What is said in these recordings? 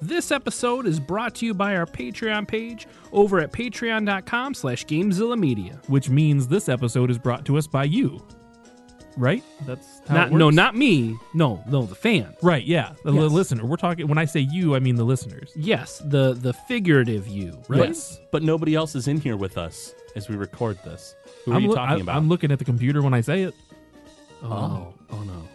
This episode is brought to you by our Patreon page over at patreon.com/GameZilla Media. Which means this episode is brought to us by you. Right? That's how it works. No, not me. No, the fan. Right, yeah. The listener. We're talking, when I say you, I mean the listeners. Yes, the figurative you, right? Yes. But nobody else is in here with us as we record this. Who are you talking about? I'm looking at the computer when I say it. Oh no.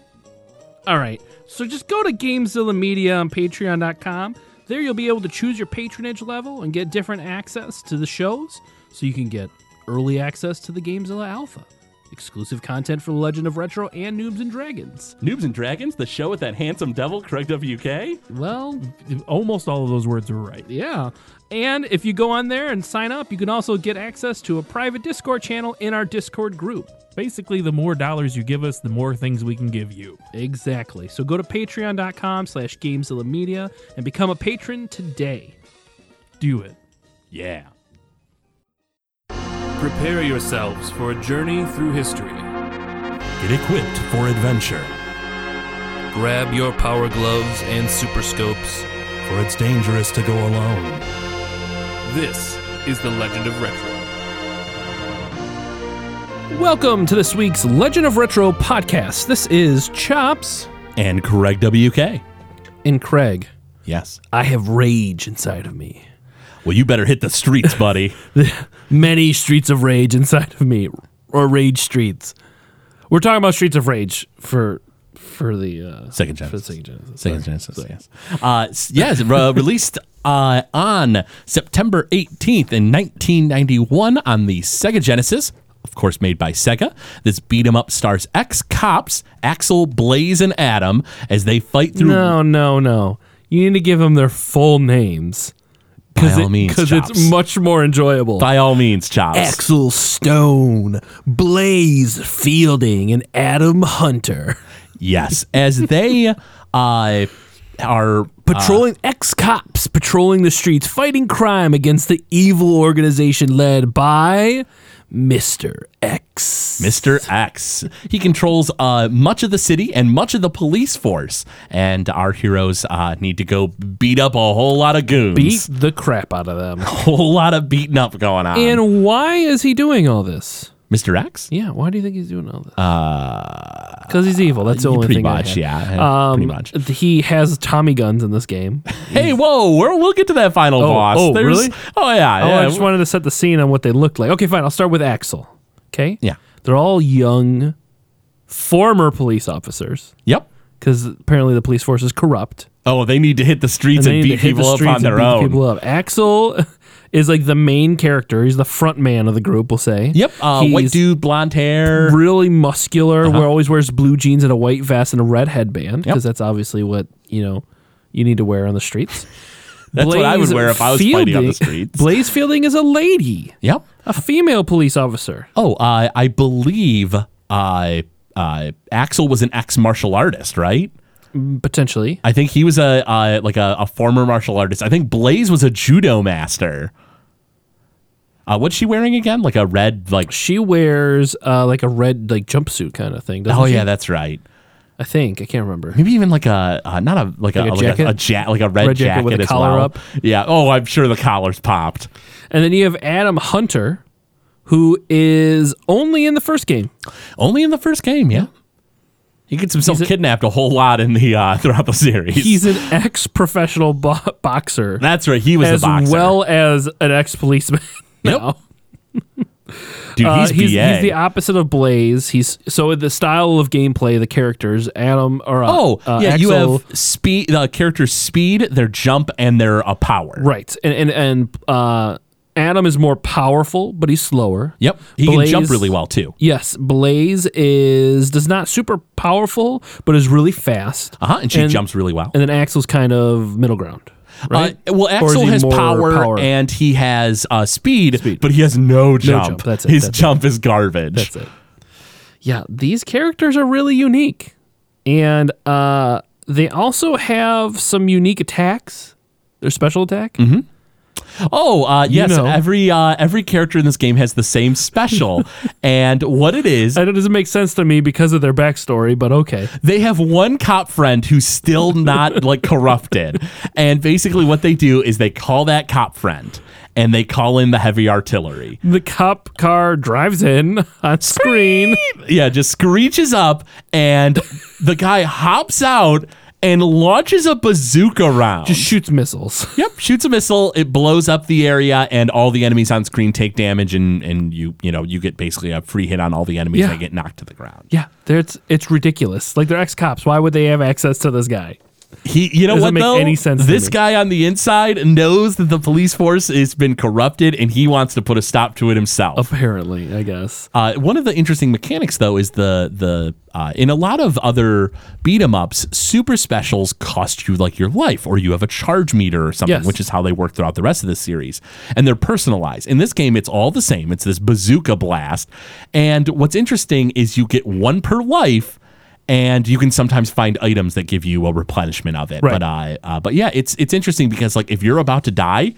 All right, so just go to GameZilla Media on Patreon.com. There you'll be able to choose your patronage level and get different access to the shows. So you can get early access to the GameZilla Alpha, exclusive content for Legend of Retro and Noobs and Dragons. Noobs and Dragons? The show with that handsome devil, Craig WK? Well, almost all of those words were right. Yeah, and if you go on there and sign up, you can also get access to a private Discord channel in our Discord group. Basically, the more dollars you give us, the more things we can give you. Exactly. So go to patreon.com/GameZilla Media and become a patron today. Do it. Yeah. Prepare yourselves for a journey through history. Get equipped for adventure. Grab your power gloves and super scopes, for it's dangerous to go alone. This is the Legend of Retro. Welcome to this week's Legend of Retro podcast. This is Chops. And Craig WK. And Craig. Yes. I have rage inside of me. Well, you better hit the streets, buddy. Many streets of rage inside of me. Or rage streets. We're talking about Streets of Rage for the Sega Genesis. Yes. Released on September 18th in 1991 on the Sega Genesis. Of course, made by Sega. This beat 'em up stars X Cops, Axel, Blaze, and Adam as they fight through. No. You need to give them their full names. Because it's much more enjoyable. By all means, Chops. Axel Stone, Blaze Fielding, and Adam Hunter. Yes, as they are patrolling ex-cops, patrolling the streets, fighting crime against the evil organization led by Mr. X. Mr. X. He controls much of the city and much of the police force, and our heroes need to go beat up a whole lot of goons. Beat the crap out of them. A whole lot of beating up going on. And why is he doing all this? Mr. X? Yeah, why do you think he's doing all this? Because he's evil. That's the only thing. Pretty much. He has Tommy guns in this game. Hey, whoa, we'll get to that final boss. Oh, really? Oh, yeah. I just wanted to set the scene on what they looked like. Okay, fine. I'll start with Axel. Okay? Yeah. They're all young, former police officers. Yep. Because apparently the police force is corrupt. Oh, they need to hit the streets and beat people up on their own. Axel is like the main character. He's the front man of the group, we'll say. Yep. White dude, blonde hair. Really muscular. Uh-huh. Always wears blue jeans and a white vest and a red headband. Because that's obviously what, you need to wear on the streets. That's what I would wear if I was fighting on the streets. Blaze Fielding is a lady. Yep. A female police officer. Oh, I believe Axel was an ex-martial artist, right? Potentially. I think he was a former martial artist. I think Blaze was a judo master. What's she wearing again? Like a red, like she wears like a red like jumpsuit kind of thing. Oh yeah, that's right. I think I can't remember. Maybe even like a red jacket with a collar up. Yeah. Oh, I'm sure the collar's popped. And then you have Adam Hunter, who is only in the first game. Only in the first game, yeah. He gets himself kidnapped a whole lot in the throughout the series. He's an ex-professional boxer. That's right. He was a boxer. As well as an ex-policeman. Nope. Dude, he's the opposite of Blaze. He's so the style of gameplay, the characters, Adam or Axel, you have speed, the character's speed, their jump, and their power. Right, and Adam is more powerful, but he's slower. Yep, Blaze can jump really well too. Yes, Blaze is not super powerful, but is really fast. And she jumps really well. And then Axel's kind of middle ground. Right? Axel has power and he has speed, but he has no jump. That's it. His jump is garbage. That's it. Yeah, these characters are really unique, and they also have some unique attacks. Their special attack. Mm-hmm. Oh, yes. You know. Every character in this game has the same special. And what it is... It doesn't make sense to me because of their backstory, but okay. They have one cop friend who's still not like corrupted. And basically what they do is they call that cop friend and they call in the heavy artillery. The cop car drives in on screen. Yeah, just screeches up and the guy hops out and launches a bazooka round. Just shoots missiles. Yep, shoots a missile. It blows up the area, and all the enemies on screen take damage, and you get basically a free hit on all the enemies. Yeah. They get knocked to the ground. Yeah, it's ridiculous. Like, they're ex-cops. Why would they have access to this guy? This guy on the inside knows that the police force has been corrupted, and he wants to put a stop to it himself. Apparently, I guess. One of the interesting mechanics, though, is the in a lot of other beat 'em ups, super specials cost you like your life, or you have a charge meter or something, yes, which is how they work throughout the rest of the series, and they're personalized. In this game, it's all the same. It's this bazooka blast, and what's interesting is you get one per life. And you can sometimes find items that give you a replenishment of it. Right. But yeah, it's interesting because like if you're about to die,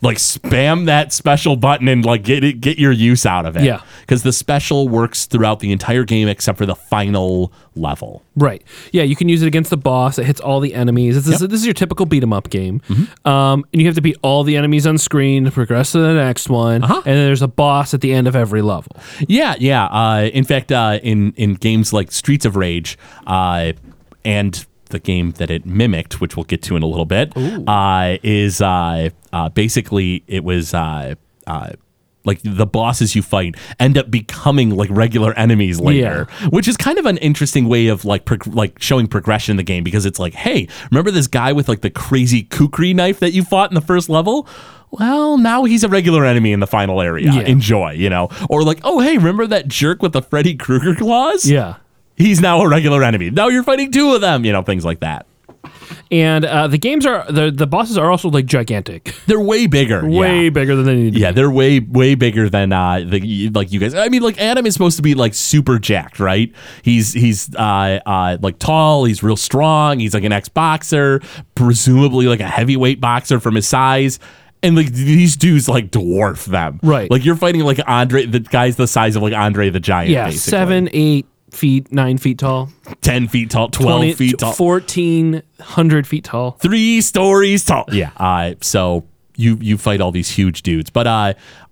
like spam that special button and like get your use out of it. Yeah. Because the special works throughout the entire game except for the final level. Right. Yeah, you can use it against the boss. It hits all the enemies. This is your typical beat 'em up game. Mm-hmm. And you have to beat all the enemies on screen to progress to the next one. Uh-huh. And then there's a boss at the end of every level. Yeah, yeah. In fact, in games like Streets of Rage, and the game that it mimicked, which we'll get to in a little bit, is basically it was like the bosses you fight end up becoming like regular enemies later, yeah, which is kind of an interesting way of like showing progression in the game, because it's like, hey, remember this guy with like the crazy kukri knife that you fought in the first level? Well, now he's a regular enemy in the final area. Yeah. Enjoy, Or like, oh, hey, remember that jerk with the Freddy Krueger claws? Yeah. He's now a regular enemy. Now you're fighting two of them, things like that. And the bosses are also like gigantic. They're way bigger. Way bigger than they need to be. Yeah, they're way bigger than you guys. I mean, like Adam is supposed to be like super jacked, right? He's like tall, he's real strong, he's like an ex-boxer, presumably like a heavyweight boxer from his size. And like these dudes like dwarf them. Right. Like you're fighting like Andre, the guy's the size of like Andre the Giant. Yeah, basically. 7, 8 feet, 9 feet tall, 10 feet tall, 12 feet tall, 1,400 feet tall, 3 stories tall. Yeah. So you fight all these huge dudes. But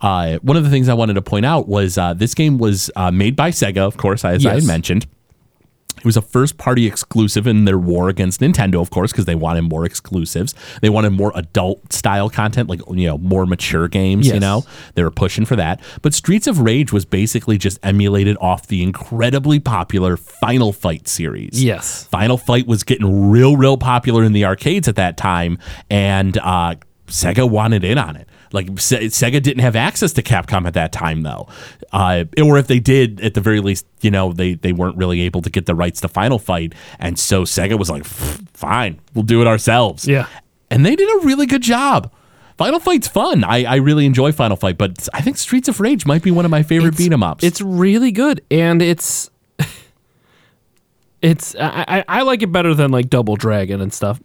one of the things I wanted to point out was this game was made by Sega, of course, as I had mentioned. It was a first-party exclusive in their war against Nintendo, of course, because they wanted more exclusives. They wanted more adult-style content, like, more mature games, They were pushing for that. But Streets of Rage was basically just emulated off the incredibly popular Final Fight series. Yes. Final Fight was getting real, real popular in the arcades at that time, and Sega wanted in on it. Like, Sega didn't have access to Capcom at that time, though. Or if they did, at the very least, they weren't really able to get the rights to Final Fight. And so Sega was like, fine, we'll do it ourselves. Yeah. And they did a really good job. Final Fight's fun. I really enjoy Final Fight, but I think Streets of Rage might be one of my favorite beat-em-ups. It's really good, and it's... I like it better than, like, Double Dragon and stuff. It's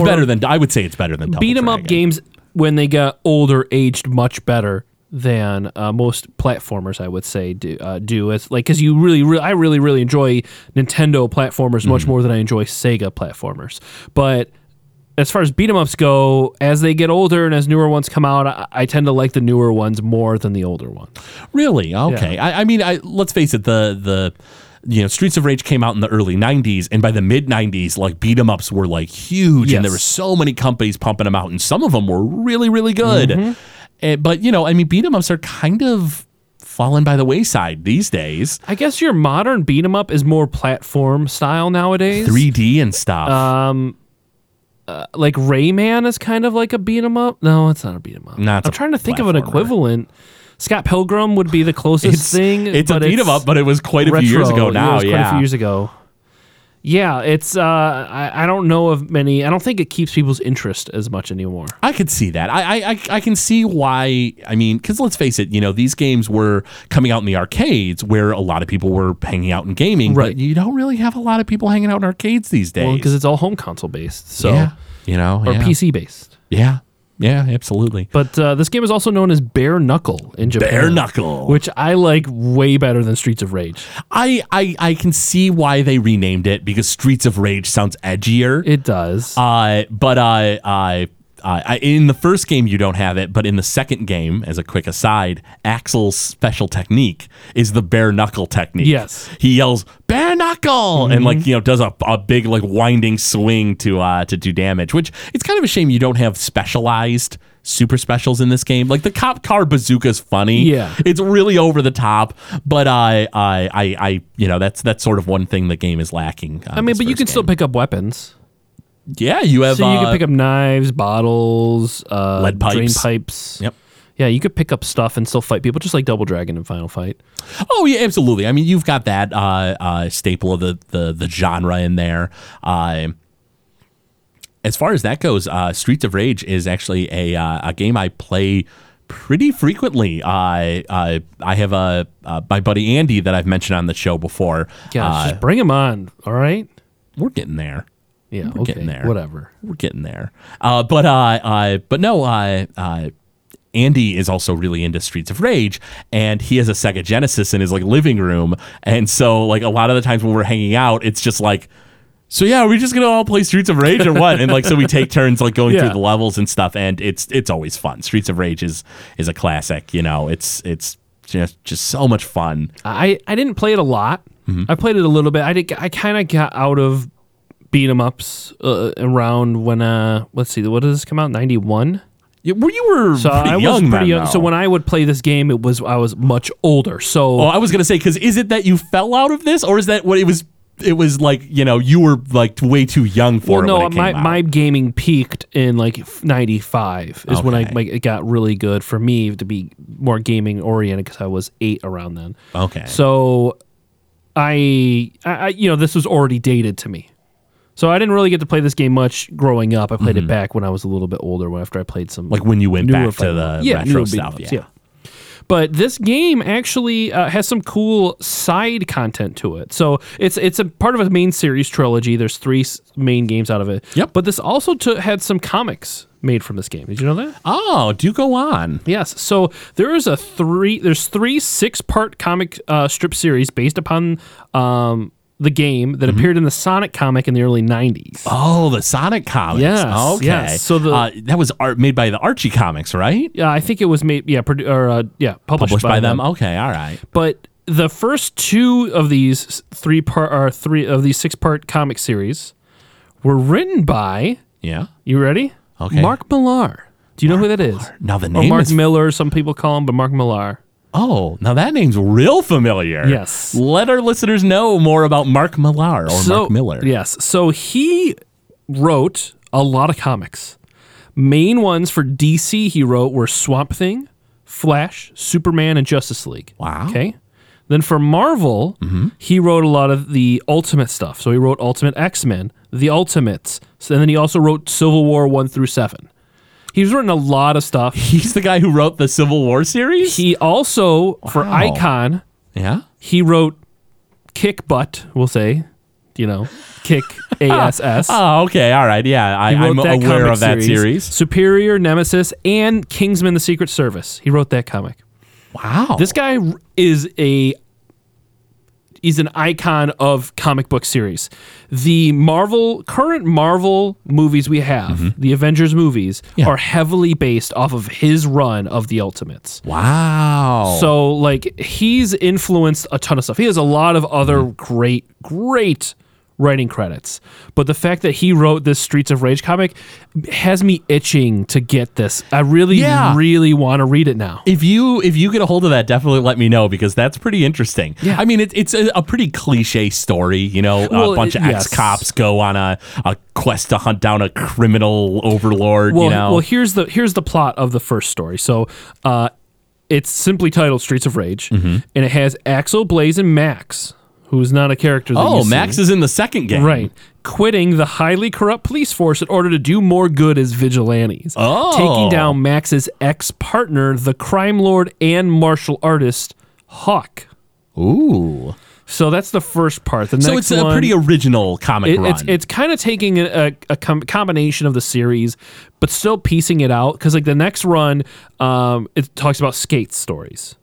better than... I would say it's better than Double Dragon. Beat-em-up games... When they got older, aged much better than most platformers, I would say do. It's like because you really enjoy Nintendo platformers much more than I enjoy Sega platformers. But as far as beat 'em ups go, as they get older and as newer ones come out, I tend to like the newer ones more than the older ones. Really? Okay. Yeah. I mean, let's face it, Streets of Rage came out in the early 90s, and by the mid 90s, like beat 'em ups were like huge, and there were so many companies pumping them out, and some of them were really, really good. Mm-hmm. But beat 'em ups are kind of fallen by the wayside these days. I guess your modern beat 'em up is more platform style nowadays, 3D and stuff. Like Rayman is kind of like a beat 'em up. No, it's not a beat 'em up. No, I'm trying to think of an equivalent. Scott Pilgrim would be the closest thing. It's a beat 'em up, but it was quite a retro, few years ago now. It was quite a few years ago. Yeah, it's. I don't know of many. I don't think it keeps people's interest as much anymore. I could see that. I can see why. I mean, because let's face it, these games were coming out in the arcades where a lot of people were hanging out and gaming. Right. But you don't really have a lot of people hanging out in arcades these days. Well, because it's all home console based. So, or PC based. Yeah. Yeah, absolutely. But this game is also known as Bare Knuckle in Japan. Bare Knuckle. Which I like way better than Streets of Rage. I can see why they renamed it, because Streets of Rage sounds edgier. It does. But in the first game, you don't have it, but in the second game, as a quick aside, Axel's special technique is the bare knuckle technique. Yes. He yells, bare knuckle! Mm-hmm. And does a big winding swing to do damage, which it's kind of a shame you don't have specialized super specials in this game. Like the cop car bazooka's funny. Yeah. It's really over the top, but that's sort of one thing the game is lacking. But you can still pick up weapons. Yeah, you have... So you can pick up knives, bottles, lead pipes. Drain pipes. Yep. Yeah, you could pick up stuff and still fight people, just like Double Dragon and Final Fight. Oh, yeah, absolutely. I mean, you've got that staple of the genre in there. As far as that goes, Streets of Rage is actually a game I play pretty frequently. I have my buddy Andy that I've mentioned on the show before. Yeah, just bring him on, all right? We're getting there. Yeah, we're getting there. Whatever. We're getting there. But Andy is also really into Streets of Rage, and he has a Sega Genesis in his living room, and so a lot of the times when we're hanging out, it's just so yeah, are we just gonna all play Streets of Rage or what? And so we take turns going through the levels and stuff, and it's always fun. Streets of Rage is a classic. It's just so much fun. I didn't play it a lot. Mm-hmm. I played it a little bit. I kind of got out of beat-em-ups around when, let's see, what does this come out, 91? Yeah, I was pretty young. So when I would play this game, I was much older. So I was going to say, because is it that you fell out of this, or is that what it was? It was you were way too young for it. No, my gaming peaked in 95 is when it got really good for me to be more gaming oriented, because I was 8 around then. Okay. So I this was already dated to me. So I didn't really get to play this game much growing up. I played it back when I was a little bit older, after I played some... when you went back to the retro stuff. Yeah. But this game actually has some cool side content to it. So it's a part of a main series trilogy. There's 3 main games out of it. Yep. But this also had some comics made from this game. Did you know that? Oh, do go on. Yes. So there's 3 6-part comic strip series based upon... the game that appeared in the Sonic comic in the early 90s. Oh, the Sonic comics. Yes. Okay. Yes. So that was art made by the Archie comics, right? Yeah, I think it was made, published by them. Okay, all right. But the first 2 of these 6-part comic series were written by... Yeah. You ready? Okay. Mark Millar. Do you know who that is? Now the name Mark Millar, some people call him, but Mark Millar. Oh, now that name's real familiar. Yes. Let our listeners know more about Mark Millar Mark Millar. Yes. So he wrote a lot of comics. Main ones for DC he wrote were Swamp Thing, Flash, Superman, and Justice League. Wow. Okay. Then for Marvel, he wrote a lot of the Ultimate stuff. So he wrote Ultimate X-Men, The Ultimates, and then he also wrote Civil War 1-7. He's written a lot of stuff. He's the guy who wrote the Civil War series? He also, for Icon, he wrote Kick Butt, we'll say. Kick ASS. Oh, okay. All right. Yeah, I'm aware of that series. Superior, Nemesis, and Kingsman the Secret Service. He wrote that comic. Wow. This guy is he's an icon of comic book series. The current Marvel movies we have, the Avengers movies, are heavily based off of his run of The Ultimates. Wow. So, he's influenced a ton of stuff. He has a lot of other great, great writing credits. But the fact that he wrote this Streets of Rage comic has me itching to get this. I really, really want to read it now. If you get a hold of that, definitely let me know, because that's pretty interesting. Yeah. I mean, it's a pretty cliche story, a bunch of ex-cops go on a quest to hunt down a criminal overlord, Well, here's the plot of the first story. So, it's simply titled Streets of Rage, and it has Axel, Blaze, and Max, who's not a character that you see. Max is in the second game. Right. Quitting the highly corrupt police force in order to do more good as vigilantes. Oh. Taking down Max's ex-partner, the crime lord and martial artist, Hawk. Ooh. So that's the first part. The next it's a pretty original comic run. It's kind of taking a combination of the series, but still piecing it out. Because like the next run, it talks about Skate stories.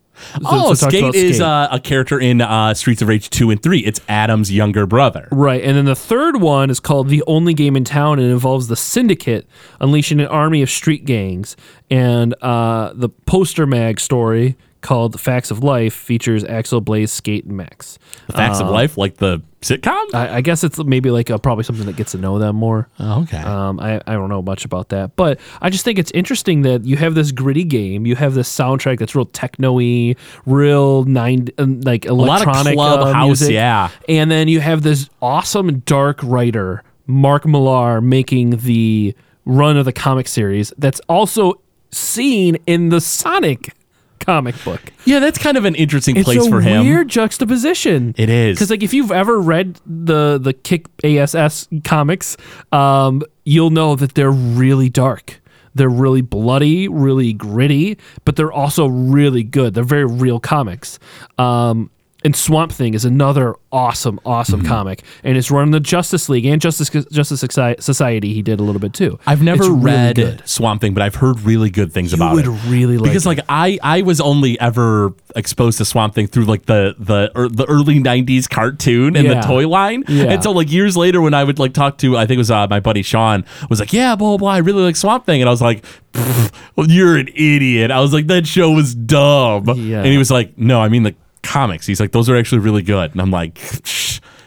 Skate is a character in Streets of Rage 2 and 3. It's Adam's younger brother. Right, and then the third one is called The Only Game in Town, and it involves the Syndicate unleashing an army of street gangs. And the poster mag story called Facts of Life features Axel, Blaze, Skate, and Max. The Facts of Life, like the sitcom? I guess it's maybe like probably something that gets to know them more. Oh, okay. I don't know much about that, but I just think it's interesting that you have this gritty game, you have this soundtrack that's real techno-y, real like electronic, a lot of clubhouse music, yeah. And then you have this awesome dark writer, Mark Millar, making the run of the comic series that's also seen in the Sonic comic book. Yeah, that's kind of an interesting place for him. It's a weird juxtaposition. It is. Because like if you've ever read the Kick ASS comics, you'll know that they're really dark. They're really bloody, really gritty, but they're also really good. They're very real comics. And Swamp Thing is another awesome mm-hmm. comic, and it's run in the Justice League and Justice Society. He did a little bit too. I've never read Swamp Thing, but I've heard really good things about it. You would really like it. Because I was only ever exposed to Swamp Thing through like the early 90s cartoon and the toy line. Yeah. And so like years later when I would like talk to, I think it was my buddy Sean, was like, yeah, blah, blah, blah, I really like Swamp Thing. And I was like, you're an idiot. I was like, that show was dumb. Yeah. And he was like, no, I mean the comics. He's like, those are actually really good. And I'm like,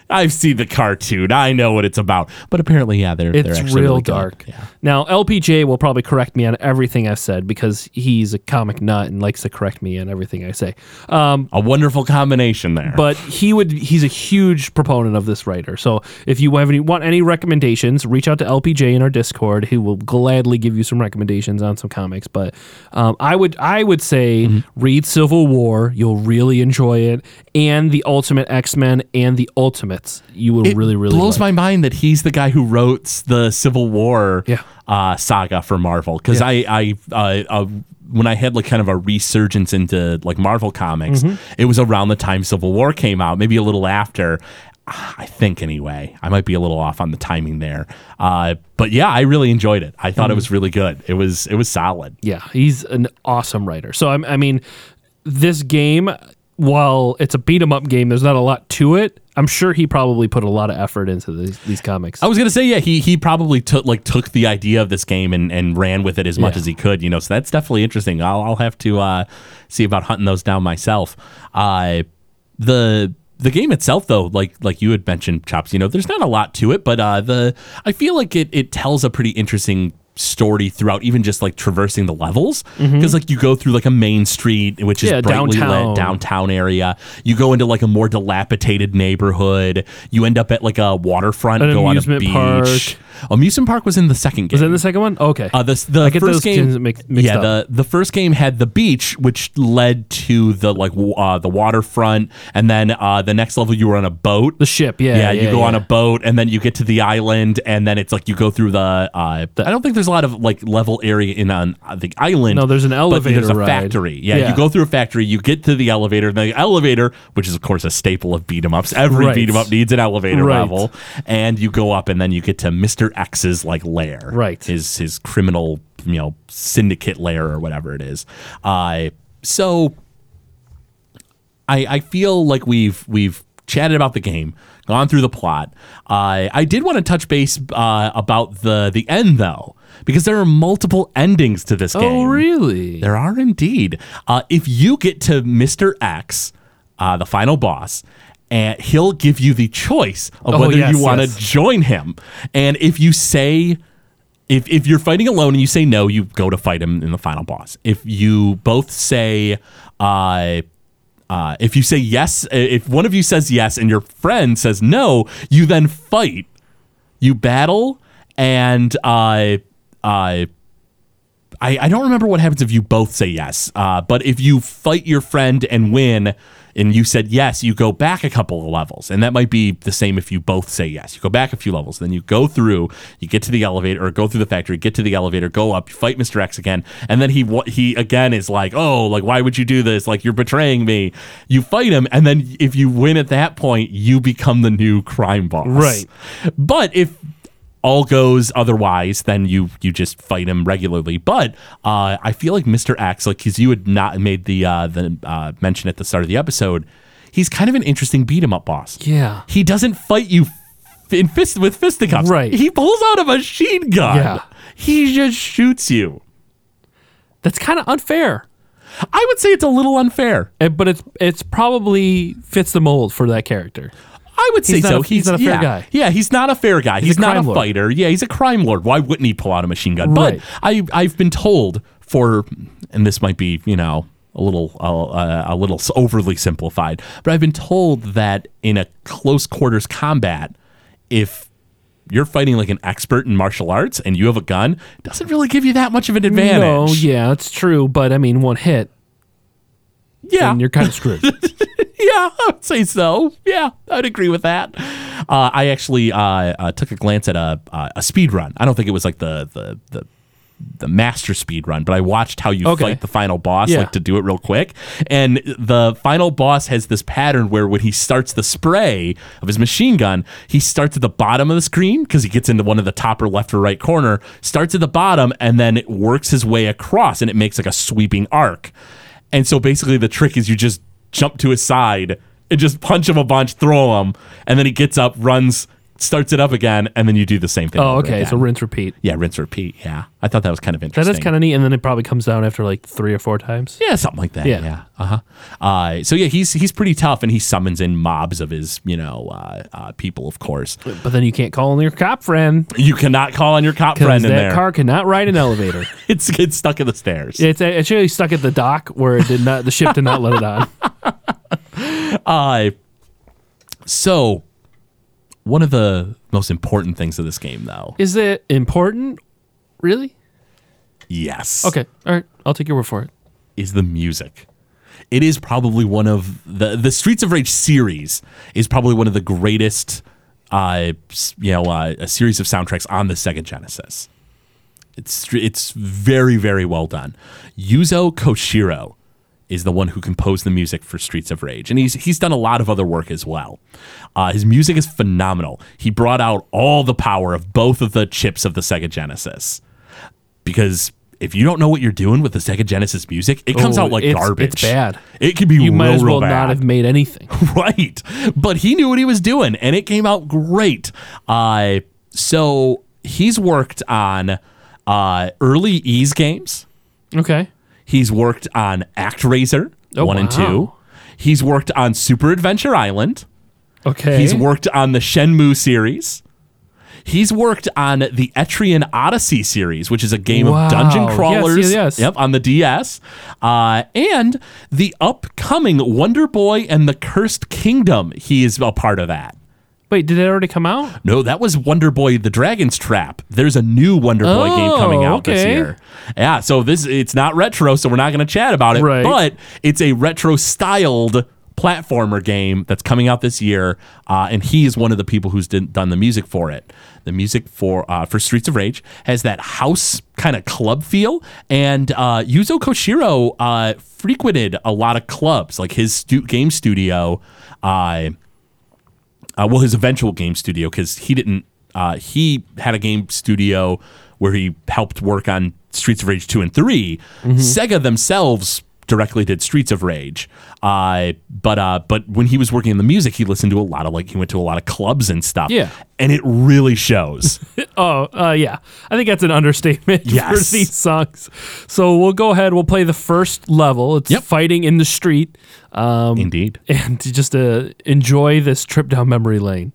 I've seen the cartoon. I know what it's about. But apparently, yeah, they're actually real really dark. Good. Yeah. Now, LPJ will probably correct me on everything I've said because he's a comic nut and likes to correct me on everything I say. A wonderful combination there. But he's a huge proponent of this writer. So if you want any recommendations, reach out to LPJ in our Discord. He will gladly give you some recommendations on some comics. But I would say read Civil War. You'll really enjoy it. And The Ultimate X-Men and The Ultimates. You will really blows my mind that he's the guy who wrote the Civil War saga for Marvel, because I when I had like kind of a resurgence into like Marvel comics, it was around the time Civil War came out, maybe a little after, I think. Anyway, I might be a little off on the timing there, but yeah, I really enjoyed it. I thought it was really good. It was solid. Yeah, he's an awesome writer. So I mean, this game, while it's a beat 'em up game, there's not a lot to it. I'm sure he probably put a lot of effort into these comics. I was gonna say, yeah, he probably took the idea of this game and ran with it as much as he could, you know. So that's definitely interesting. I'll have to see about hunting those down myself. The game itself, though, like you had mentioned, Chops, you know, there's not a lot to it, but I feel like it tells a pretty interesting story throughout, even just like traversing the levels, because like you go through like a main street, which is brightly lit downtown area. You go into like a more dilapidated neighborhood. You end up at like a waterfront, go on a beach. Amusement park was in the second game. Was that the second one? Okay. The first game the first game had the beach, which led to the like the waterfront, and then the next level you were on a boat, the ship. You go on a boat, and then you get to the island, and then it's like you go through the. I don't think there's a lot of like level area in on the island. No, there's an elevator. There's a factory. Yeah, you go through a factory, you get to the elevator, and the elevator, which is of course a staple of beat 'em ups. Every beat 'em up needs an elevator level, and you go up, and then you get to Mr. X's like lair, right? His criminal, you know, syndicate lair or whatever it is. So I feel like we've chatted about the game, gone through the plot. I did want to touch base about the end, though, because there are multiple endings to this game. Oh, really? There are indeed. If you get to Mr. X, the final boss, and he'll give you the choice of whether you want to join him. And if you say... If you're fighting alone and you say no, you go to fight him in the final boss. If you both say... if you say yes, if one of you says yes and your friend says no, you then fight. You battle, and I don't remember what happens if you both say yes. But if you fight your friend and win, and you said yes, you go back a couple of levels. And that might be the same if you both say yes. You go back a few levels, then you go through, you get to the elevator, or go through the factory, get to the elevator, go up, fight Mr. X again, and then he again is like, oh, like, why would you do this? Like, you're betraying me. You fight him, and then if you win at that point, you become the new crime boss. Right. But if all goes otherwise, then you just fight him regularly. But I feel like Mr. X, like, because you had not made the mention at the start of the episode, he's kind of an interesting beat 'em up boss. Yeah, he doesn't fight you with fisticuffs. Right, he pulls out a machine gun. Yeah, he just shoots you. That's kind of unfair. I would say it's a little unfair, but it's probably fits the mold for that character. I would say so. He's not a fair guy. Yeah, he's not a fair guy. He's not a fighter. Yeah, he's a crime lord. Why wouldn't he pull out a machine gun? Right. But I've been told and this might be, you know, a little overly simplified, but I've been told that in a close quarters combat, if you're fighting like an expert in martial arts and you have a gun, it doesn't really give you that much of an advantage. No, yeah, it's true. But I mean, one hit. Yeah. And you're kind of screwed. Yeah, I would say so. Yeah, I'd agree with that. I actually took a glance at a speed run. I don't think it was like the master speed run, but I watched how you fight the final boss, like to do it real quick. And the final boss has this pattern where when he starts the spray of his machine gun, he starts at the bottom of the screen because he gets into one of the top or left or right corner, starts at the bottom, and then it works his way across, and it makes like a sweeping arc. And so basically the trick is you just jump to his side and just punch him a bunch, throw him, and then he gets up, runs, starts it up again, and then you do the same thing. Oh, okay. So rinse, repeat. Yeah, rinse, repeat. Yeah. I thought that was kind of interesting. That is kind of neat, and then it probably comes down after like 3 or 4 times. Yeah, something like that. Yeah. So yeah, he's pretty tough, and he summons in mobs of his, you know, people, of course. But then you can't call on your cop friend. You cannot call on your cop friend in there. That car cannot ride an elevator. It's stuck at the stairs. It's actually stuck at the dock where the ship did not let it on. So one of the most important things of this game, though. Is it important? Really? Yes. Okay. All right. I'll take your word for it. Is the music. It is probably one of the Streets of Rage series is probably one of the greatest, a series of soundtracks on the Sega Genesis. It's very, very well done. Yuzo Koshiro is the one who composed the music for Streets of Rage. And he's done a lot of other work as well. His music is phenomenal. He brought out all the power of both of the chips of the Sega Genesis. Because if you don't know what you're doing with the Sega Genesis music, it comes out like garbage. It's bad. It can be real bad. You might as well not have made anything. Right. But he knew what he was doing, and it came out great. So he's worked on early Ease games. Okay. He's worked on ActRaiser 1 and 2. He's worked on Super Adventure Island. Okay. He's worked on the Shenmue series. He's worked on the Etrian Odyssey series, which is a game of dungeon crawlers. Yes. Yep, on the DS. And the upcoming Wonder Boy and the Cursed Kingdom. He is a part of that. Wait, did it already come out? No, that was Wonder Boy: The Dragon's Trap. There's a new Wonder Boy game coming out this year. Yeah, so it's not retro, so we're not going to chat about it. Right. But it's a retro-styled platformer game that's coming out this year, and he is one of the people who's done the music for it. The music for Streets of Rage has that house kind of club feel, and Yuzo Koshiro frequented a lot of clubs, like his game studio. His eventual game studio, because he had a game studio where he helped work on Streets of Rage 2 and 3. Mm-hmm. Sega themselves directly did Streets of Rage. But when he was working in the music, he listened to a lot of, like, he went to a lot of clubs and stuff. Yeah. And it really shows. Yeah. I think that's an understatement for these songs. So we'll go ahead. We'll play the first level. It's fighting in the street. Indeed. And to just enjoy this trip down memory lane.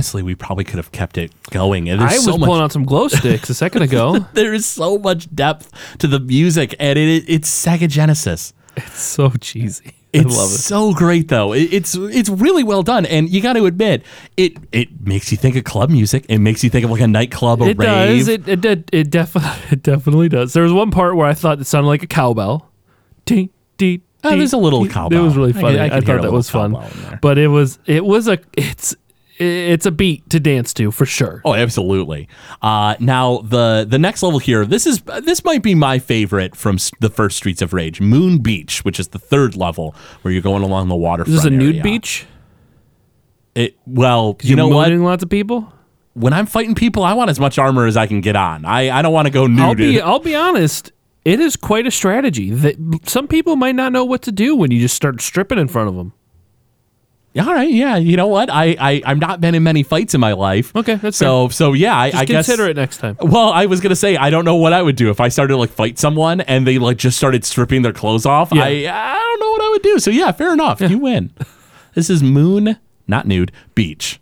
honestly, we probably could have kept it going. And I was pulling out some glow sticks a second ago. There is so much depth to the music, and it's Sega Genesis. It's so cheesy. I love it. So great, though. It's really well done, and you got to admit, it makes you think of club music. It makes you think of like a nightclub, a rave. It definitely does. There was one part where I thought it sounded like a cowbell. Ding, ding. Oh, there's a little cowbell. It was really funny. I thought that was fun. But it's a beat to dance to for sure. Oh, absolutely. Now the next level here. This might be my favorite from the first Streets of Rage, Moon Beach, which is the third level where you're going along the waterfront. Is this a nude beach? Well, you know what? You're mooning lots of people. When I'm fighting people, I want as much armor as I can get on. I don't want to go nude. I'll be honest. It is quite a strategy that some people might not know what to do when you just start stripping in front of them. All right, yeah. You know what? I've not been in many fights in my life. Okay, that's fair. So yeah, I guess consider it next time. Well, I was gonna say I don't know what I would do if I started to fight someone and they just started stripping their clothes off. Yeah. I don't know what I would do. So yeah, fair enough. Yeah. You win. This is Moon, not Nude, Beach.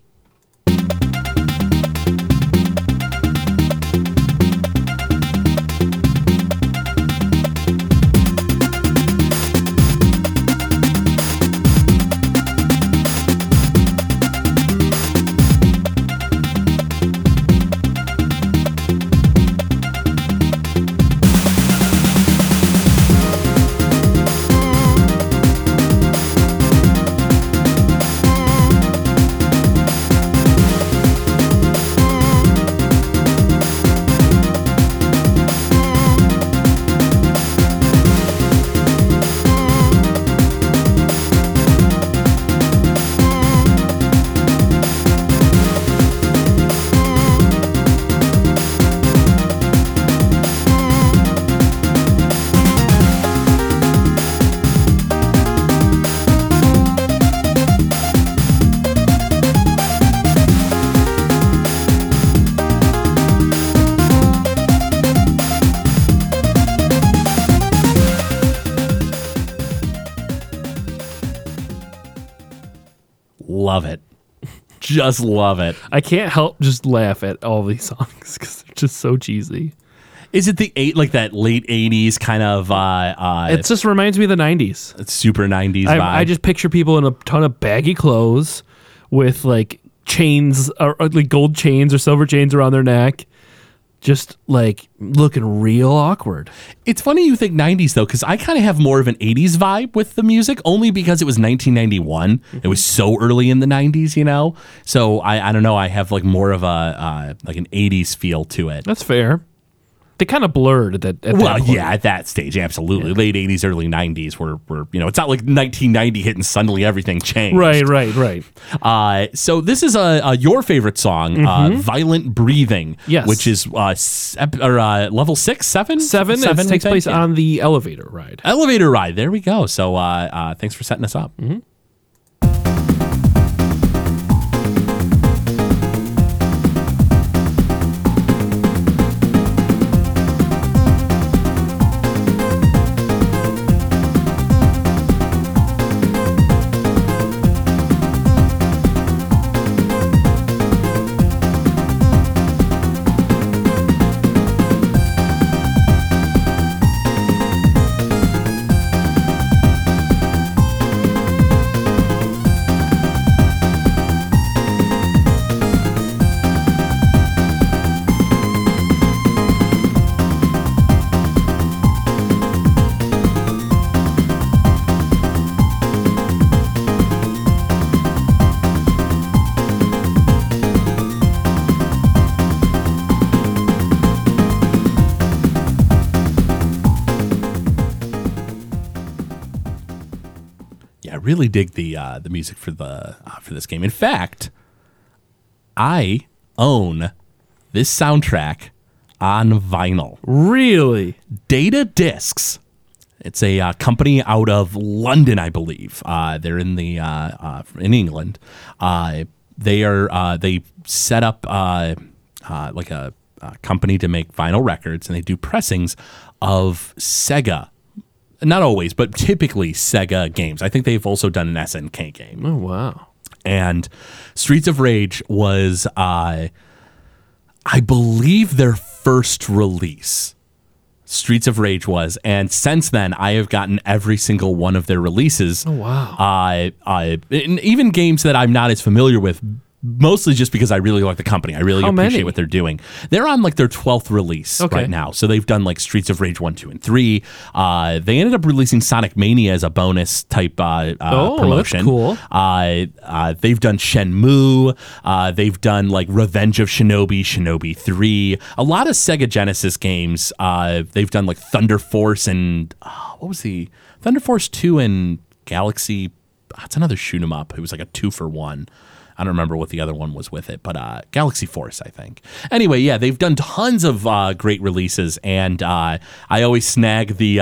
Love it. Just love it. I can't help just laugh at all these songs because they're just so cheesy. Is it that late 80s kind of... it just reminds me of the 90s. It's super 90s vibe. I just picture people in a ton of baggy clothes with chains, or gold chains or silver chains around their neck. Just looking real awkward. It's funny you think 90s though, because I kind of have more of an 80s vibe with the music, only because it was 1991. Mm-hmm. It was so early in the 90s, you know? So I don't know. I have more of a an 80s feel to it. That's fair. They kind of blurred at that point. Yeah, at that stage, absolutely. Yeah. Late 80s, early 90s were it's not like 1990 hit and suddenly everything changed. Right. So this is your favorite song, mm-hmm. Violent Breathing, yes. Which is level 6, 7? 7, it takes place on the elevator ride. Elevator ride, there we go. So thanks for setting us up. Mm-hmm. Really dig the music for this game. In fact, I own this soundtrack on vinyl. Really? Data Discs. It's a company out of London, I believe. They're in England. They set up a company to make vinyl records, and they do pressings of Sega. Not always, but typically Sega games. I think they've also done an SNK game. Oh, wow. And Streets of Rage was, I believe, their first release. Streets of Rage was, and since then I have gotten every single one of their releases. Oh wow! Even games that I'm not as familiar with, mostly just because I really like the company. I really appreciate what they're doing. They're on like their 12th release right now, so they've done like Streets of Rage 1, 2, and 3. They ended up releasing Sonic Mania as a bonus type promotion. That's cool. They've done Shenmue. They've done like Revenge of Shinobi, Shinobi 3. A lot of Sega Genesis games. They've done like Thunder Force and Thunder Force 2 and Galaxy. It's another shoot 'em up. It was like a 2-for-1. I don't remember what the other one was with it, but Galaxy Force, I think. Anyway, yeah, they've done tons of great releases, and I always snag the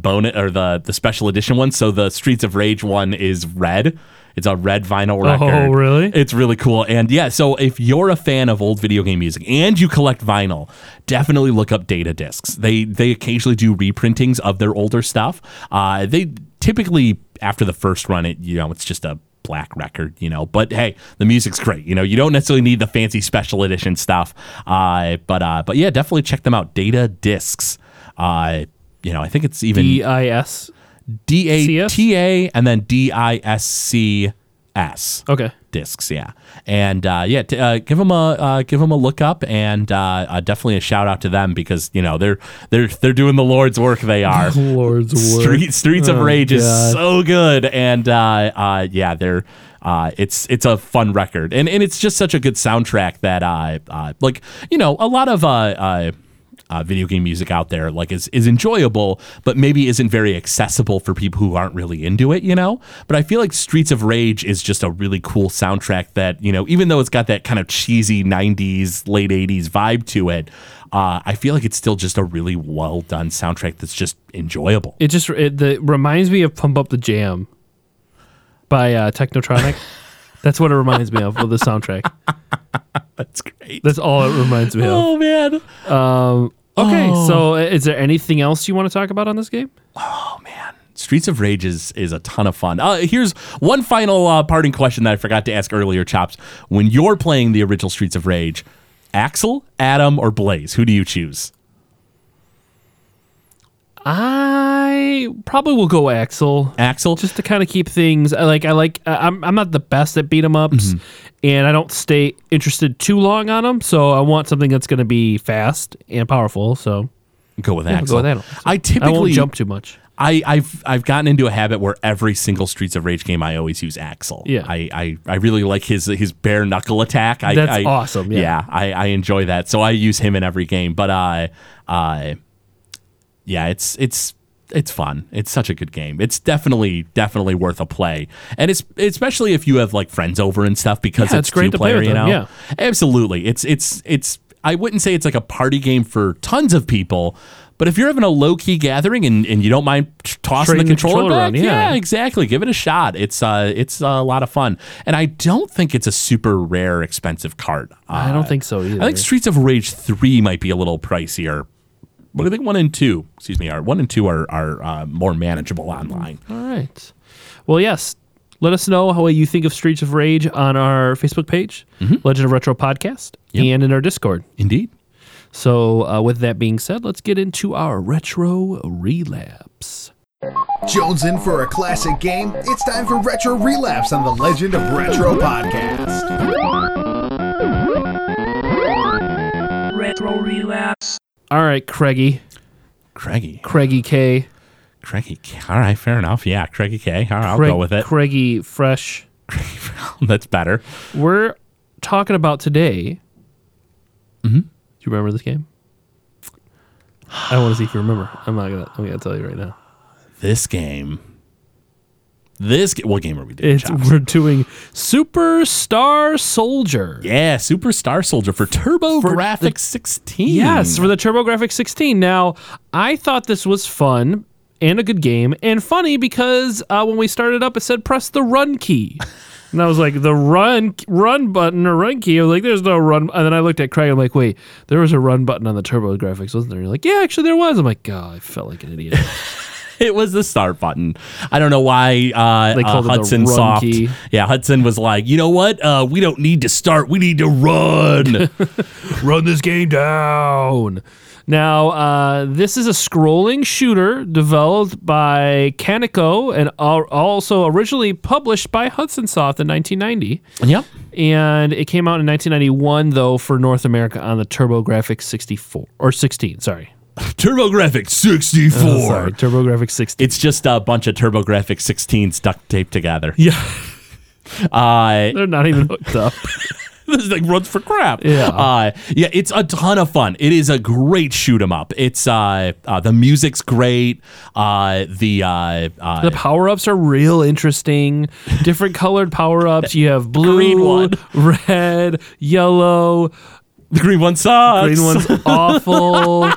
bonus or the special edition one. So the Streets of Rage one is red. It's a red vinyl record. Oh, really? It's really cool. And yeah, so if you're a fan of old video game music and you collect vinyl, definitely look up Data Discs. They occasionally do reprintings of their older stuff. They typically after the first run, it's just a black record, but hey, the music's great. You don't necessarily need the fancy special edition stuff. But yeah, definitely check them out. Data Discs. I think it's even DATA and then DISCS. Okay. Discs, yeah. And give them a look up, and definitely a shout out to them, because they're doing the Lord's work. They are Streets of Rage is so good, and they're it's a fun record, and it's just such a good soundtrack that a lot of video game music out there is enjoyable, but maybe isn't very accessible for people who aren't really into it, But I feel like Streets of Rage is just a really cool soundtrack that, even though it's got that kind of cheesy 90s, late 80s vibe to it, I feel like it's still just a really well done soundtrack that's just enjoyable. It reminds me of Pump Up the Jam by Technotronic. That's what it reminds me of the soundtrack. That's great. That's all it reminds me of. Oh, man. So is there anything else you want to talk about on this game? Oh, man. Streets of Rage is a ton of fun. Here's one final parting question that I forgot to ask earlier, Chops. When you're playing the original Streets of Rage, Axel, Adam, or Blaze, who do you choose? I probably will go Axel. Axel, just to kind of keep things I'm not the best at beat 'em ups, and I don't stay interested too long on them. So I want something that's going to be fast and powerful. So go with Axel. I won't jump too much. I've gotten into a habit where every single Streets of Rage game I always use Axel. Yeah. I really like his bare knuckle attack. That's awesome. Yeah. I enjoy that. So I use him in every game. But yeah, it's fun. It's such a good game. It's definitely worth a play, and it's especially if you have like friends over and stuff, because it's great two-player. To play with them. Yeah, absolutely. It's. I wouldn't say it's like a party game for tons of people, but if you're having a low-key gathering and you don't mind tossing the controller back, yeah, exactly. Give it a shot. It's a lot of fun. And I don't think it's a super rare, expensive card. I don't think so either. I think Streets of Rage 3 might be a little pricier. But I think 1 and 2, are more manageable online. All right. Well, yes. Let us know how you think of Streets of Rage on our Facebook page, Legend of Retro Podcast, and in our Discord. Indeed. So with that being said, let's get into our Retro Relapse. Jones in for a classic game. It's time for Retro Relapse on the Legend of Retro Podcast. Retro Relapse. All right, Craigie. Craigie K. All right, fair enough. Yeah, Craigie K. All right, I'll go with it. Craigie Fresh. That's better. We're talking about today. Mm-hmm. Do you remember this game? I want to see if you remember. I'm going to tell you right now. What game are we doing? We're doing Superstar Soldier. Yeah, Superstar Soldier for TurboGrafx 16. Yes, for the TurboGrafx 16. Now, I thought this was fun and a good game and funny because when we started up, it said press the run key. And I was like, the run button or run key? I was like, there's no run. And then I looked at Craig. I'm like, wait, there was a run button on the TurboGrafx, wasn't there? And you're like, yeah, actually there was. I'm like, God, I felt like an idiot. It was the start button. I don't know why Hudson Soft. Key. Yeah, Hudson was like, you know what? We don't need to start. We need to run. Run this game down. Now, this is a scrolling shooter developed by Kaneko and also originally published by Hudson Soft in 1990. Yep. And it came out in 1991, though, for North America on the TurboGrafx 64 or 16, sorry. TurboGrafx 64. Oh, sorry, TurboGrafx 16. It's just a bunch of TurboGrafx 16s duct taped together. Yeah. They're not even hooked up. This thing runs for crap. Yeah. Yeah, it's a ton of fun. It is a great shoot 'em up. It's the music's great. The power-ups are real interesting. Different colored power-ups. You have blue, green one, red, yellow. The green one sucks. The green one's awful.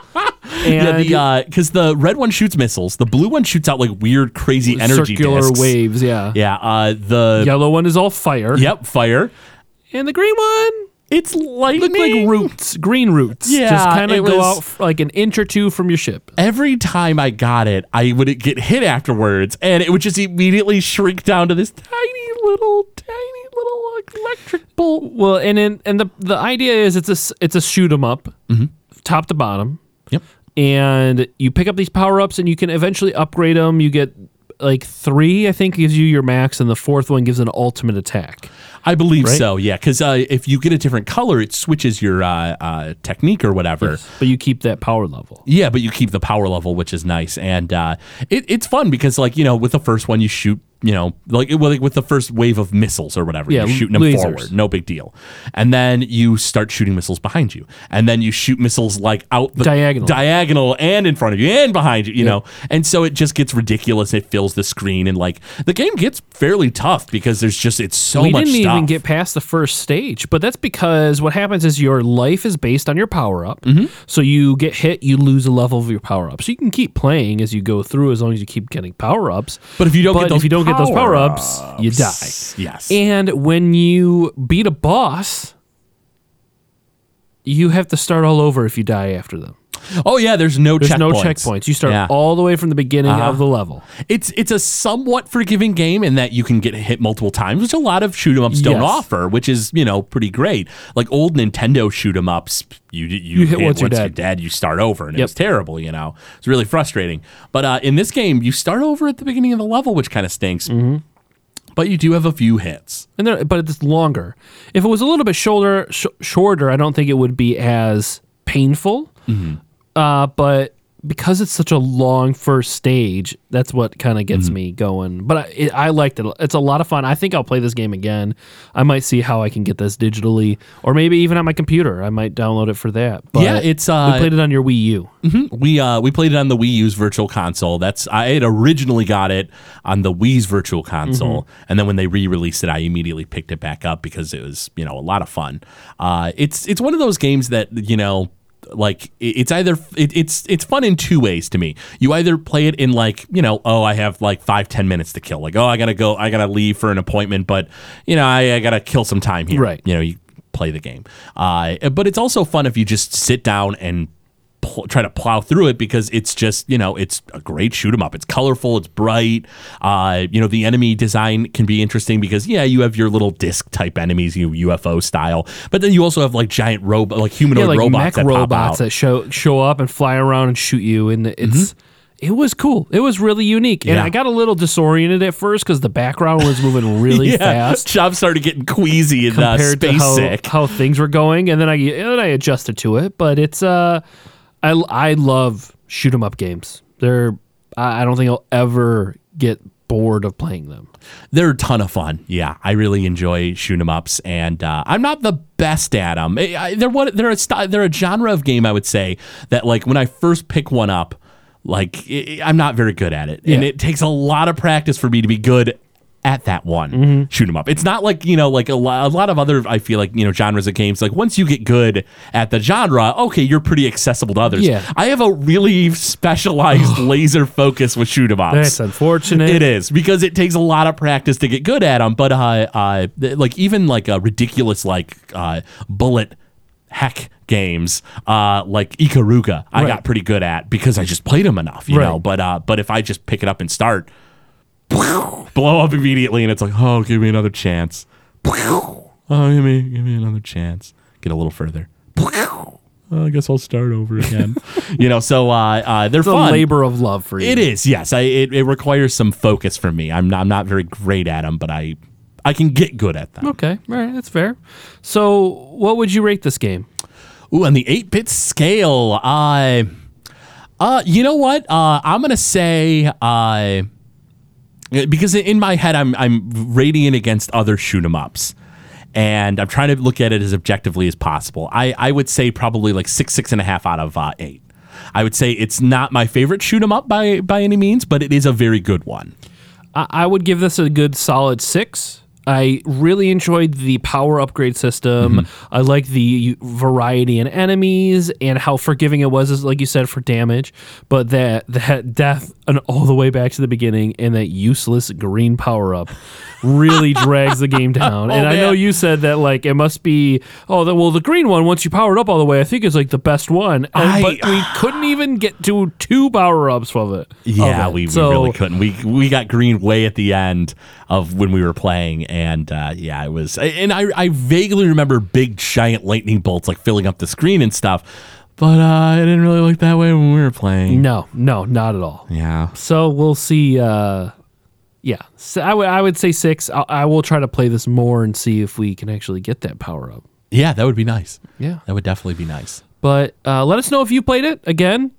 And yeah, because the red one shoots missiles. The blue one shoots out like weird, crazy energy circular discs. Waves, yeah. Yeah. The yellow one is all fire. Yep, fire. And the green one, it's lightning. Look like roots, green roots. Yeah, just kind of go out like an inch or two from your ship. Every time I got it, I would get hit afterwards, and it would just immediately shrink down to this tiny little electric bolt. Well, and the idea is it's a shoot 'em up, mm-hmm. top to bottom. Yep. And you pick up these power ups, and you can eventually upgrade them. You get like 3, I think, gives you your max, and the 4th one gives an ultimate attack. I believe so, yeah, because if you get a different color, it switches your technique or whatever. Yes, but you keep that power level. Yeah, but you keep the power level, which is nice. And it's fun because, like, you know, with the first one, you shoot, you know, like with the first wave of missiles or whatever, yeah, you're shooting them lasers. Forward, no big deal. And then you start shooting missiles behind you. And then you shoot missiles like out the diagonal and in front of you and behind you, you know. And so it just gets ridiculous. It fills the screen, and like the game gets fairly tough because there's just it's so much stuff. We didn't even get past the first stage, but that's because what happens is your life is based on your power up. Mm-hmm. So you get hit, you lose a level of your power up. So you can keep playing as you go through as long as you keep getting power ups. But if you don't get those power-ups, you die. Yes. And when you beat a boss, you have to start all over if you die after them. Oh, yeah, there's no checkpoints. You start all the way from the beginning of the level. It's a somewhat forgiving game in that you can get hit multiple times, which a lot of shoot-'em-ups don't offer, which is, you know, pretty great. Like old Nintendo shoot-'em-ups, you hit once you're dead, you start over, and it was terrible, you know. It's really frustrating. But in this game, you start over at the beginning of the level, which kind of stinks. Mm-hmm. But you do have a few hits. But it's longer. If it was a little bit shorter, I don't think it would be as painful. Mm-hmm. But because it's such a long first stage, that's what kind of gets me going. But I liked it. It's a lot of fun. I think I'll play this game again. I might see how I can get this digitally, or maybe even on my computer. I might download it for that. But yeah, we played it on your Wii U. Mm-hmm. We played it on the Wii U's Virtual Console. I had originally got it on the Wii's Virtual Console, and then when they re-released it, I immediately picked it back up because it was, you know, a lot of fun. It's one of those games that, you know, like it's fun in two ways to me. You either play it in like, you know, I have like 5-10 minutes to kill. Like, I gotta leave for an appointment, but you know, I gotta kill some time here. Right. You know, you play the game. But it's also fun if you just sit down and try to plow through it, because it's just, you know, it's a great shoot 'em up. It's colorful, it's bright. You know, the enemy design can be interesting because you have your little disc type enemies, UFO style, but then you also have like giant robot, like humanoid robots, mech robots that show up and fly around and shoot you. And it was cool. It was really unique. And I got a little disoriented at first because the background was moving really fast. Chops started getting queasy and compared space to how things were going, and then I adjusted to it. But it's I love shoot 'em up games. I don't think I'll ever get bored of playing them. They're a ton of fun. Yeah, I really enjoy shoot 'em ups, and I'm not the best at them. They're a genre of game, I would say, that like when I first pick one up, like I'm not very good at it, and it takes a lot of practice for me to be good at that one shoot 'em up. It's not like, you know, like a lot of other, I feel like, you know, genres of games, like once you get good at the genre, okay, you're pretty accessible to others. I have a really specialized laser focus with shoot 'em ups. That's unfortunate. It is, because it takes a lot of practice to get good at them. But like even like a ridiculous like bullet heck games like Ikaruga, I got pretty good at because I just played them enough, you know. But if I just pick it up and start, blow up immediately, and it's like, oh, give me another chance. Oh, give me another chance. Get a little further. I guess I'll start over again. You know, so they're it's fun. A labor of love for you. It is, yes. It requires some focus from me. I'm not very great at them, but I can get good at them. Okay, all right, that's fair. So, what would you rate this game? Ooh, on the 8-bit scale, you know what? I'm gonna say because in my head I'm rating it against other shoot 'em ups. And I'm trying to look at it as objectively as possible. I would say probably like 6.5 out of 8. I would say it's not my favorite shoot 'em up by any means, but it is a very good one. I would give this a good solid 6. I really enjoyed the power upgrade system. Mm-hmm. I like the variety in enemies and how forgiving it was, like you said, for damage. But that death and all the way back to the beginning and that useless green power-up really drags the game down. Oh, and I know you said that like it must be, the green one, once you powered up all the way, I think is like the best one. But we couldn't even get to 2 power-ups of it. Yeah, we really couldn't. We got green way at the end of when we were playing. And it was, and I vaguely remember big giant lightning bolts like filling up the screen and stuff, but it didn't really look that way when we were playing. No, not at all. Yeah. So we'll see. So I would say 6. I will try to play this more and see if we can actually get that power up. Yeah, that would be nice. Yeah, that would definitely be nice. But let us know if you played it again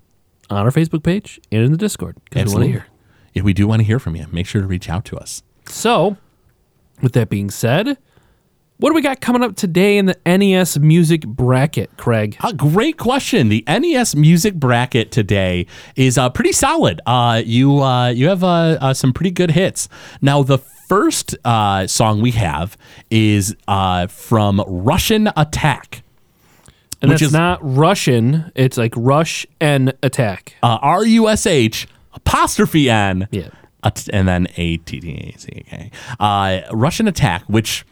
on our Facebook page and in the Discord. Absolutely. We do want to hear from you. Make sure to reach out to us. So, with that being said, what do we got coming up today in the NES Music Bracket, Craig? A great question. The NES Music Bracket today is pretty solid. You have some pretty good hits. Now, the first song we have is from Rush'n Attack. And that's not Russian. It's like Rush'n Attack. RUSH'N. Yeah. And then ATTACK. Rush'n Attack, which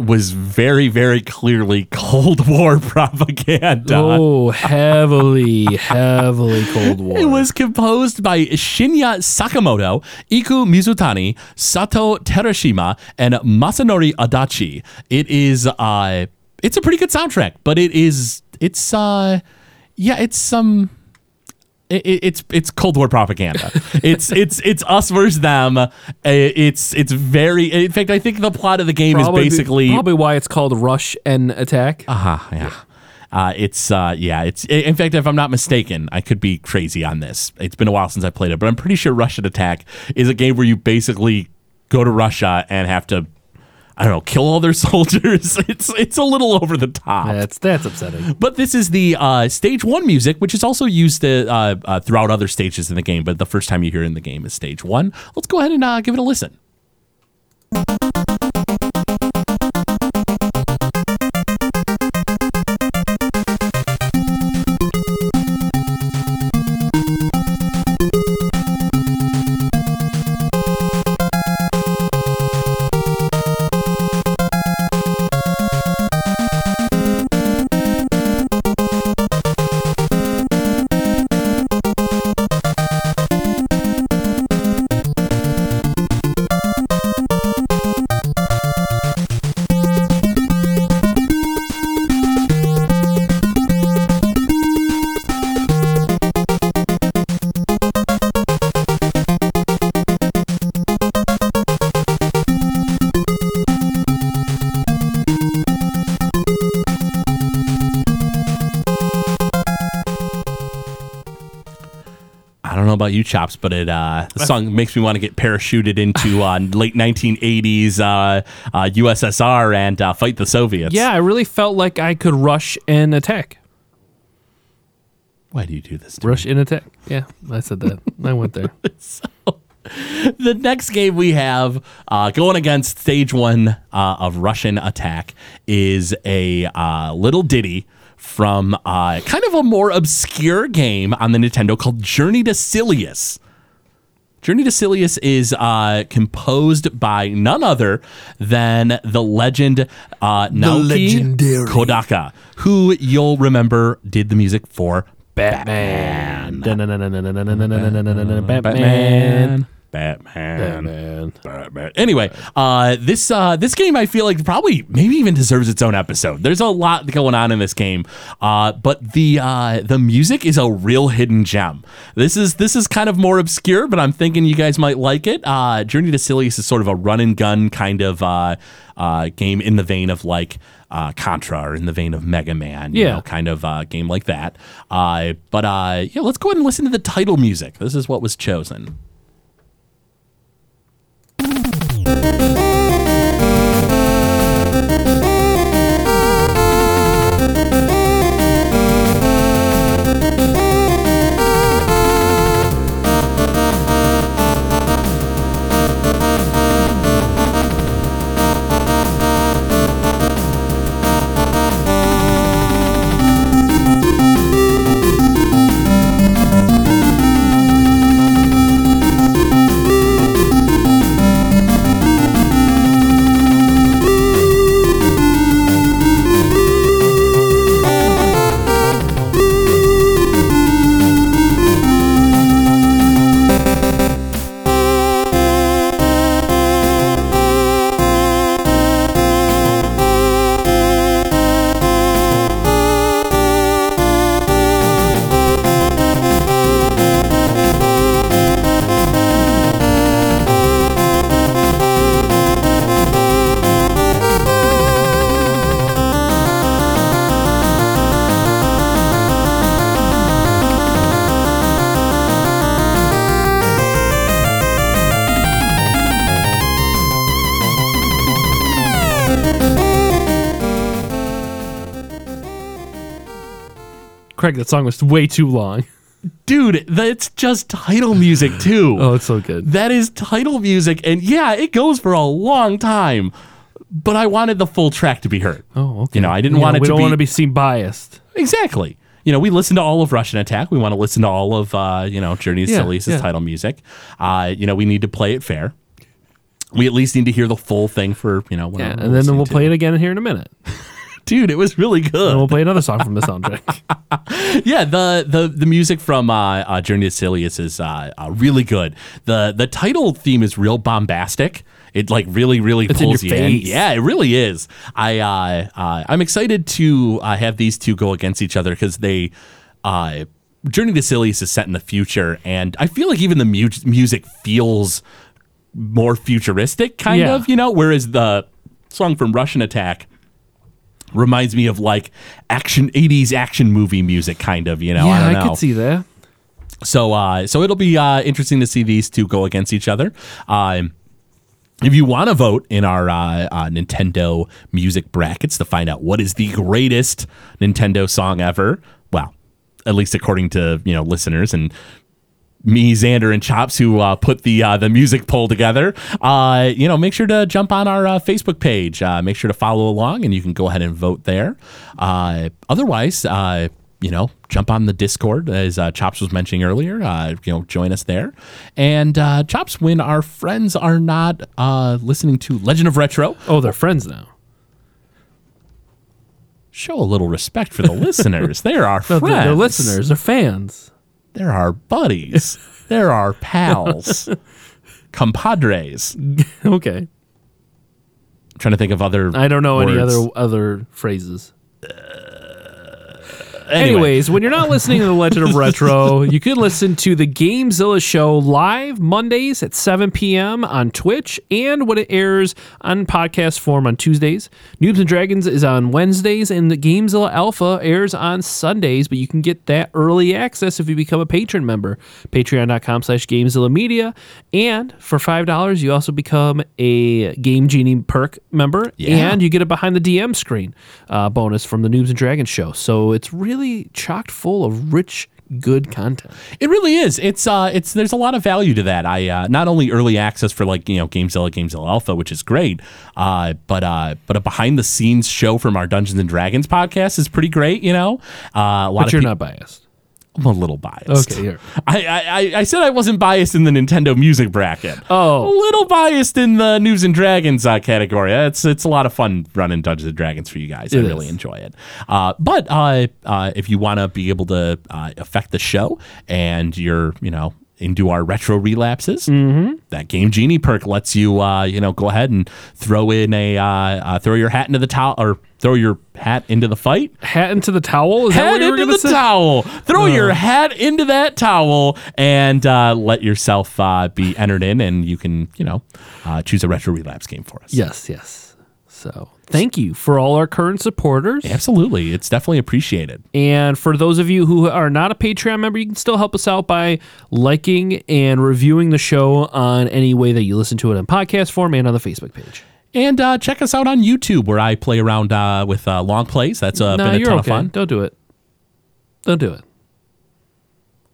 was very, very clearly Cold War propaganda. Oh, heavily Cold War. It was composed by Shinya Sakamoto, Iku Mizutani, Sato Terashima, and Masanori Adachi. It is, it's a pretty good soundtrack, but it's Cold War propaganda. It's us versus them. It's very. In fact, I think the plot of the game is basically probably why it's called Rush'n Attack. Yeah. In fact, if I'm not mistaken, I could be crazy on this. It's been a while since I played it, but I'm pretty sure Rush'n Attack is a game where you basically go to Russia and have to, I don't know, kill all their soldiers. It's a little over the top. That's upsetting. But this is the stage 1 music, which is also used to, throughout other stages in the game, but the first time you hear it in the game is stage 1. Let's go ahead and give it a listen. You, Chops, but the song makes me want to get parachuted into late 1980s USSR and fight the Soviets. Yeah, I really felt like I could Rush'n Attack. Why do you do this to Rush'n Attack. Yeah, I said that. I went there. So, the next game we have going against stage 1 of Rush'n Attack is a little ditty from kind of a more obscure game on the Nintendo called Journey to Silius. Journey to Silius is composed by none other than the legend Naoki Kodaka, who you'll remember did the music for Batman. Batman. Anyway, this game I feel like probably maybe even deserves its own episode. There's a lot going on in this game, but the music is a real hidden gem. This is kind of more obscure, but I'm thinking you guys might like it. Journey to Silius is sort of a run and gun kind of game in the vein of like Contra or in the vein of Mega Man, you know, kind of game like that. But let's go ahead and listen to the title music. This is what was chosen. Craig, that song was way too long. Dude, that's just title music, too. Oh, it's so good. That is title music, and yeah, it goes for a long time, but I wanted the full track to be heard. Oh, okay. You know, I didn't want it to be... We don't want to be seen biased. Exactly. You know, we listen to all of Rush'n Attack. We want to listen to all of, Journey to Silius' title music. We need to play it fair. We at least need to hear the full thing for, and then we'll play it again here in a minute. Dude, it was really good. And we'll play another song from the soundtrack. Yeah, the music from Journey to Silius is really good. The title theme is real bombastic. It like really, really pulls you in. Yeah, it really is. I'm excited to have these two go against each other because they... Journey to Silius is set in the future, and I feel like even the music feels more futuristic, kind of, whereas the song from Rush'n Attack... reminds me of like action 80s action movie music, kind of, Yeah, I could see that. So it'll be interesting to see these two go against each other. If you want to vote in our Nintendo music brackets to find out what is the greatest Nintendo song ever, well, at least according to listeners and me, Xander, and Chops, who put the music poll together, make sure to jump on our Facebook page. Make sure to follow along, and you can go ahead and vote there. Otherwise, jump on the Discord, as Chops was mentioning earlier. Join us there. And Chops, when our friends are not listening to Legend of Retro... Oh, they're friends now. Show a little respect for the listeners. They're our friends. They're listeners. They're fans. They're our buddies. They're our pals. Compadres. Okay. I'm trying to think of other I don't know words. Any other phrases. Anyways, when you're not listening to The Legend of Retro, you can listen to the GameZilla show live Mondays at 7 p.m. on Twitch, and when it airs on podcast form on Tuesdays. Noobs and Dragons is on Wednesdays, and the GameZilla Alpha airs on Sundays, but you can get that early access if you become a patron member. Patreon.com/GameZilla Media. And for $5, you also become a Game Genie perk member, and you get a behind the DM screen bonus from the Noobs and Dragons show. So it's really chocked full of rich, good content. It really is. It's there's a lot of value to that. I not only early access for GameZilla Alpha, which is great, but a behind the scenes show from our Dungeons and Dragons podcast is pretty great. A lot. But you're not biased. I'm a little biased. Okay, here. I said I wasn't biased in the Nintendo Music Bracket. Oh. A little biased in the Noobs and Dragons category. It's a lot of fun running Dungeons and Dragons for you guys. I really enjoy it. But if you want to be able to affect the show and you're, into our retro relapses, that Game Genie perk lets you, go ahead and throw in throw your hat into the towel, or throw your hat into the fight. Hat into the towel? Is hat that what into the say? Towel. Throw your hat into that towel and let yourself be entered in, and you can, choose a retro relapse game for us. Yes. So thank you for all our current supporters. Absolutely. It's definitely appreciated. And for those of you who are not a Patreon member, you can still help us out by liking and reviewing the show on any way that you listen to it in podcast form and on the Facebook page. And check us out on YouTube, where I play around with long plays. That's been a ton of fun. Don't do it. Don't do it.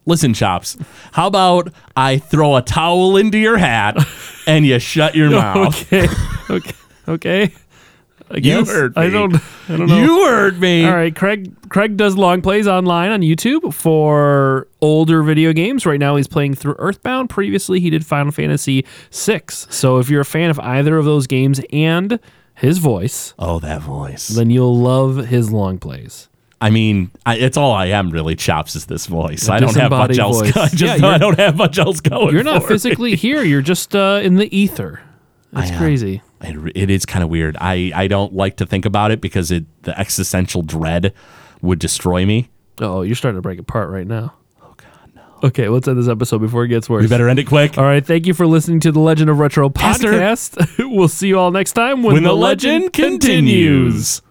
Listen, Chops, how about I throw a towel into your hat and you shut your mouth? Okay. You heard me. I don't know. You heard me. All right, Craig does long plays online on YouTube for older video games. Right now he's playing through Earthbound. Previously he did Final Fantasy VI. So if you're a fan of either of those games and his voice. Oh, that voice. Then you'll love his long plays. I mean, it's all I am really, Chops, is this voice. I don't have much else. I don't have much else going. You're not physically here. You're just in the ether. It's crazy. It is kind of weird. I don't like to think about it because the existential dread would destroy me. Oh, you're starting to break apart right now. Oh, God, no. Okay, let's end this episode before it gets worse. We better end it quick. All right, thank you for listening to the Legend of Retro podcast. We'll see you all next time when the legend continues.